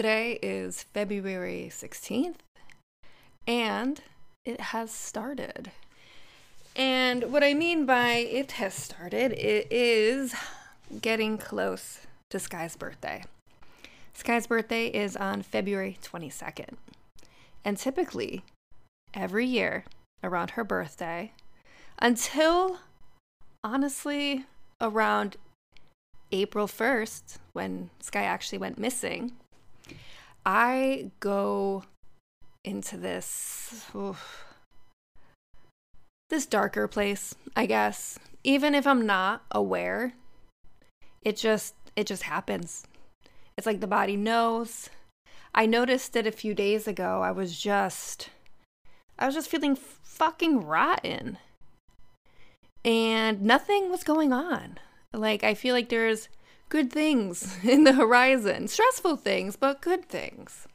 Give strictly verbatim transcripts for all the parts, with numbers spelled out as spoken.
Today is February sixteenth, and it has started. And what I mean by it has started, it is getting close to Skye's birthday. Skye's birthday is on February twenty-second. And typically, every year around her birthday, until honestly around April first, when Skye actually went missing, I go into this, oof, this darker place, I guess. Even if I'm not aware, it just, it just happens. It's like the body knows. I noticed it a few days ago. I was just, I was just feeling fucking rotten. And nothing was going on. Like, I feel like there's good things in the horizon. Stressful things, but good things.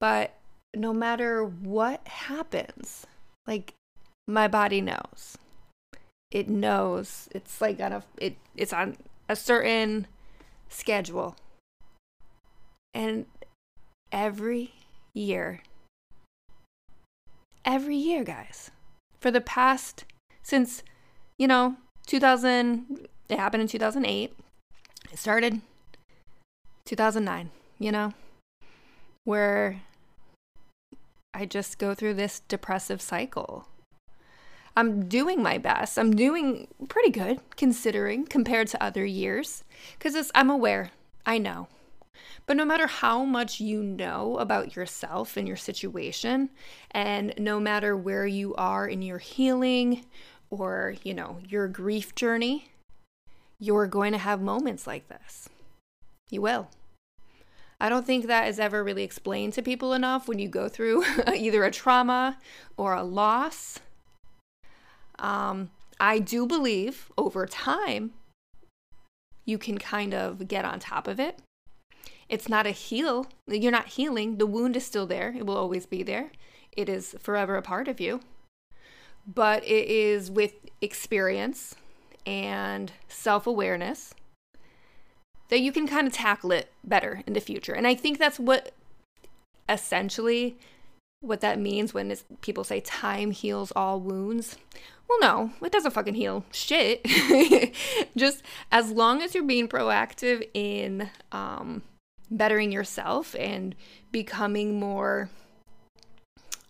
But no matter what happens, like, my body knows. It knows. It's like on a, it, it's on a certain schedule. And every year, every year, guys, for the past, since, you know, two thousand, it happened in two thousand eight. It started two thousand nine, you know, where I just go through this depressive cycle. I'm doing my best. I'm doing pretty good, considering, compared to other years, because I'm aware. I know. But no matter how much you know about yourself and your situation, and no matter where you are in your healing, or, you know, your grief journey, you're going to have moments like this. You will. I don't think that is ever really explained to people enough when you go through either a trauma or a loss. Um, I do believe over time, you can kind of get on top of it. It's not a heal. You're not healing. The wound is still there. It will always be there. It is forever a part of you. But it is with experience and self-awareness that you can kind of tackle it better in the future. And I think that's what essentially what that means when it's, people say time heals all wounds. Well, no, it doesn't fucking heal shit. Just as long as you're being proactive in um, bettering yourself and becoming more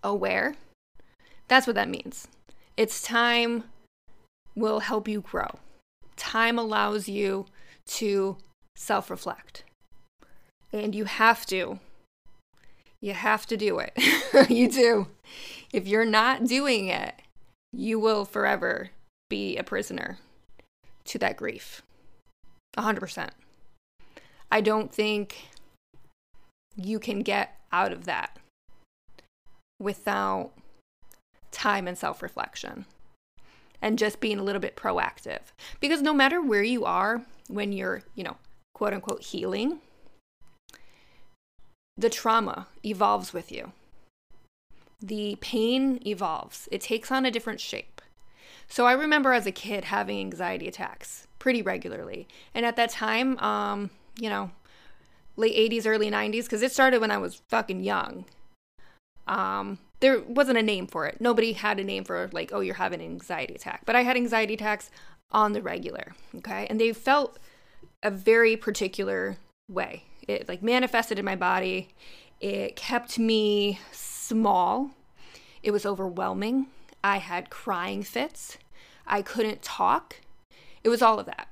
aware, that's what that means. It's time will help you grow. Time allows you to self-reflect. And you have to. You have to do it. You do. If you're not doing it, you will forever be a prisoner to that grief. one hundred percent. I don't think you can get out of that without time and self-reflection. And just being a little bit proactive. Because no matter where you are when you're, you know, quote unquote healing, the trauma evolves with you. The pain evolves. It takes on a different shape. So I remember as a kid having anxiety attacks pretty regularly. And at that time, um, you know, late eighties, early nineties, because it started when I was fucking young. Um... There wasn't a name for it. Nobody had a name for, like, oh, you're having an anxiety attack. But I had anxiety attacks on the regular, okay? And they felt a very particular way. It, like, manifested in my body. It kept me small. It was overwhelming. I had crying fits. I couldn't talk. It was all of that.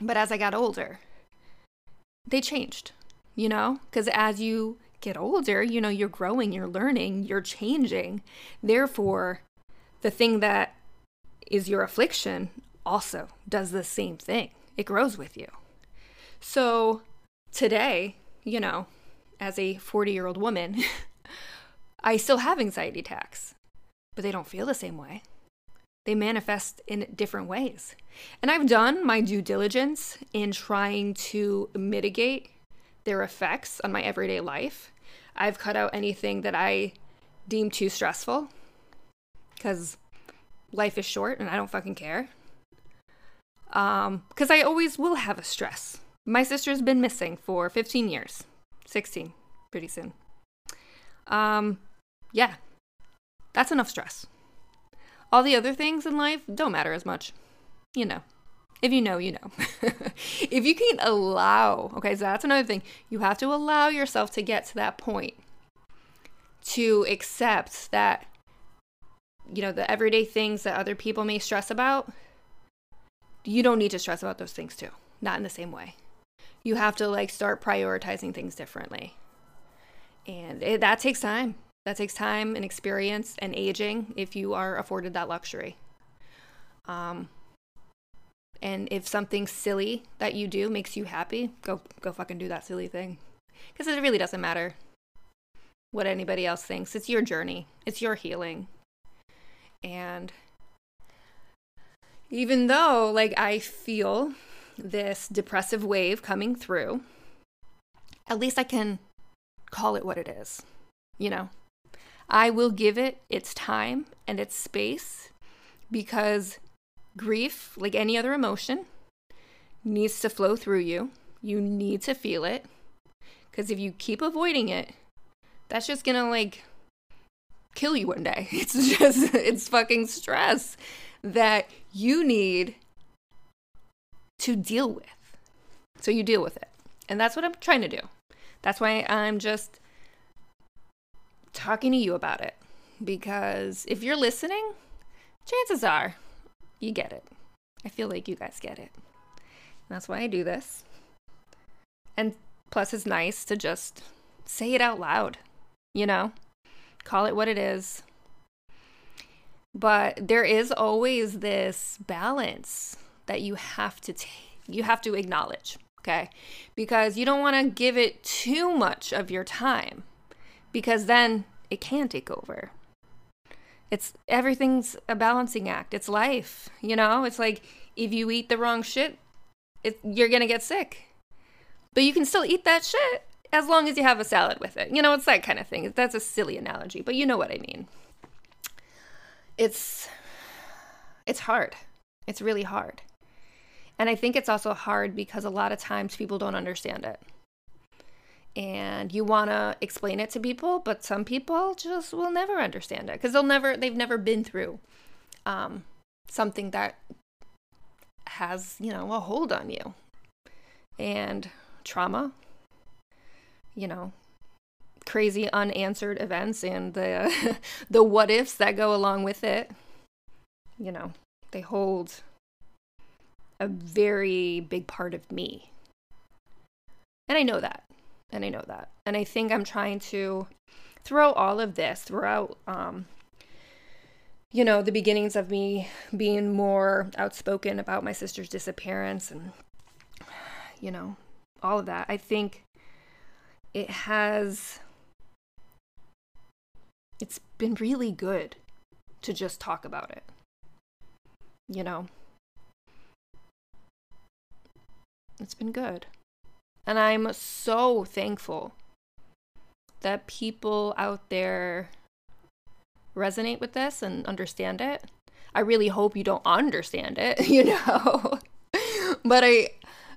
But as I got older, they changed, you know? Because as you get older, you know, you're growing, you're learning, you're changing. Therefore, the thing that is your affliction also does the same thing. It grows with you. So today, you know, as a forty-year-old woman, I still have anxiety attacks, but they don't feel the same way. They manifest in different ways. And I've done my due diligence in trying to mitigate their effects on my everyday life. I've cut out anything that I deem too stressful because life is short and I don't fucking care. Um, because I always will have a stress My sister's been missing for fifteen years. sixteen, pretty soon. Um, yeah. That's enough stress. All the other things in life don't matter as much. You know. If you know, you know. If you can allow, okay, so that's another thing. You have to allow yourself to get to that point. To accept that, you know, the everyday things that other people may stress about, you don't need to stress about those things too. Not in the same way. You have to, like, start prioritizing things differently. And it, that takes time. That takes time and experience and aging if you are afforded that luxury. Um, and if something silly that you do makes you happy, go go fucking do that silly thing. Because it really doesn't matter what anybody else thinks. It's your journey. It's your healing. And even though, like, I feel this depressive wave coming through, at least I can call it what it is, you know? I will give it its time and its space, because grief, like any other emotion, needs to flow through you. You need to feel it, because if you keep avoiding it, that's just gonna, like, kill you one day. It's just, it's fucking stress that you need to deal with. So you deal with it. And that's what I'm trying to do. That's why I'm just talking to you about it, because if you're listening, chances are you get it. I feel like you guys get it. And that's why I do this. And plus, it's nice to just say it out loud, you know? Call it what it is. But there is always this balance that you have to take, you have to acknowledge, okay? Because you don't want to give it too much of your time, because then it can take over. It's, everything's a balancing act. It's life, you know? It's like, if you eat the wrong shit, it, you're going to get sick. But you can still eat that shit as long as you have a salad with it. You know, it's that kind of thing. That's a silly analogy, but you know what I mean. It's, it's hard. It's really hard. And I think it's also hard because a lot of times people don't understand it. And you want to explain it to people, but some people just will never understand it, because they'll never, they've never been through um, something that has, you know, a hold on you. And trauma, you know, crazy unanswered events and the the what ifs that go along with it, you know, they hold a very big part of me. And I know that. And I know that. And I think I'm trying to throw all of this throughout, um, you know, the beginnings of me being more outspoken about my sister's disappearance and, you know, all of that. I think it has, it's been really good to just talk about it, you know. It's been good. And I'm so thankful that people out there resonate with this and understand it. I really hope you don't understand it, you know. But I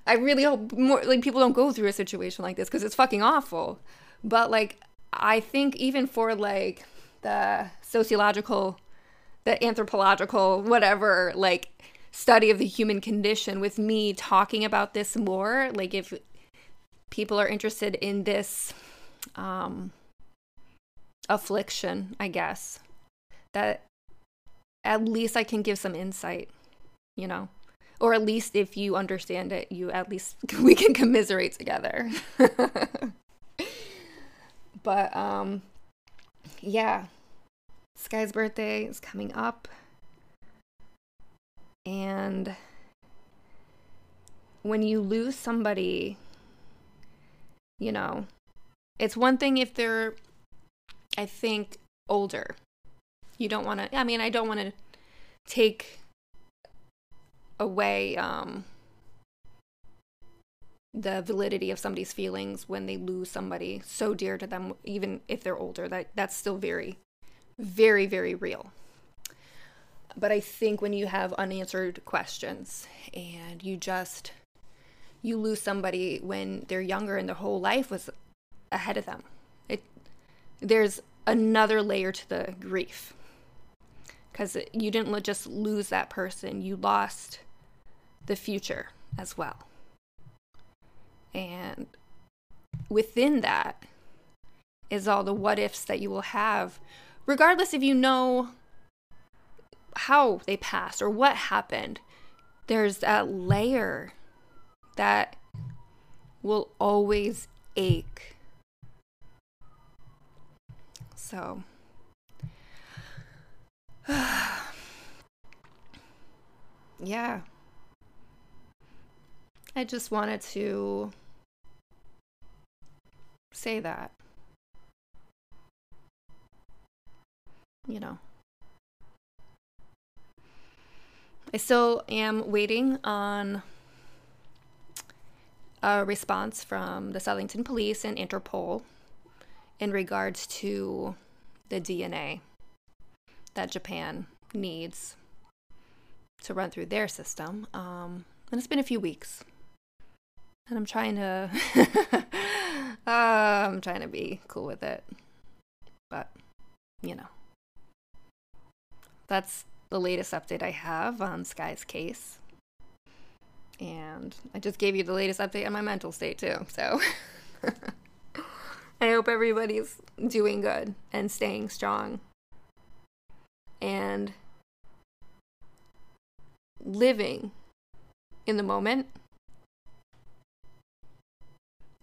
I really hope more, like, people don't go through a situation like this, because it's fucking awful. But, like, I think even for, like, the sociological, the anthropological, whatever, like, study of the human condition, with me talking about this more, like, if people are interested in this um, affliction, I guess, that at least I can give some insight, you know, or at least if you understand it, you at least, we can commiserate together. But um, yeah, Skye's birthday is coming up, and when you lose somebody, you know, it's one thing if they're, I think, older. You don't want to, I mean, I don't want to take away um, the validity of somebody's feelings when they lose somebody so dear to them, even if they're older. That That's still very, very, very real. But I think when you have unanswered questions and you just you lose somebody when they're younger and their whole life was ahead of them. It, there's another layer to the grief, because you didn't just lose that person, you lost the future as well. And within that is all the what ifs that you will have, regardless if you know how they passed or what happened. There's that layer that will always ache. So yeah, I just wanted to say that, you know, I still am waiting on a response from the Southington police and Interpol in regards to the D N A that Japan needs to run through their system. Um, and it's been a few weeks. And I'm trying to uh, I'm trying to be cool with it. But, you know, that's the latest update I have on Skye's case. And I just gave you the latest update on my mental state too. So I hope everybody's doing good and staying strong and living in the moment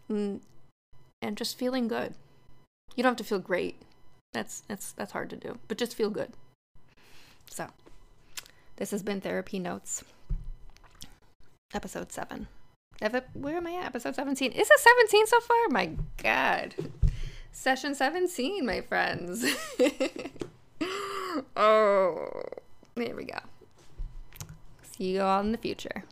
and just feeling good. You don't have to feel great. That's that's that's hard to do, but just feel good. So, this has been Therapy Notes, episode seven. Where am I at? Episode seventeen. Is it seventeen so far? My God. Session seventeen, my friends. Oh, there we go. See you all in the future.